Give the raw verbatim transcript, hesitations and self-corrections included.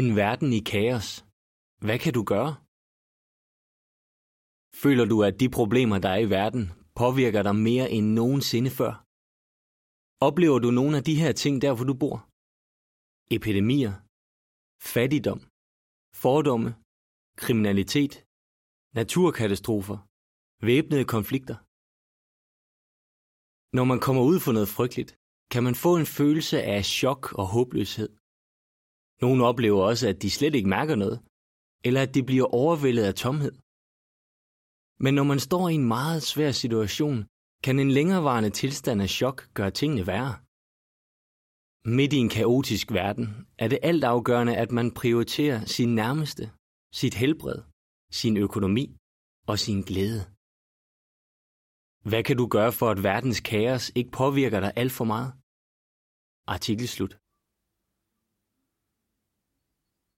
En verden i kaos. Hvad kan du gøre? Føler du, at de problemer, der er i verden, påvirker dig mere end nogensinde før? Oplever du nogle af de her ting der, hvor du bor? Epidemier, fattigdom, fordomme, kriminalitet, naturkatastrofer, væbnede konflikter. Når man kommer ud for noget frygteligt, kan man få en følelse af chok og håbløshed. Nogle oplever også, at de slet ikke mærker noget, eller at de bliver overvældet af tomhed. Men når man står i en meget svær situation, kan en længerevarende tilstand af chok gøre tingene værre. Midt i en kaotisk verden er det altafgørende, at man prioriterer sin nærmeste, sit helbred, sin økonomi og sin glæde. Hvad kan du gøre for, at verdens kaos ikke påvirker dig alt for meget? Artikel slut.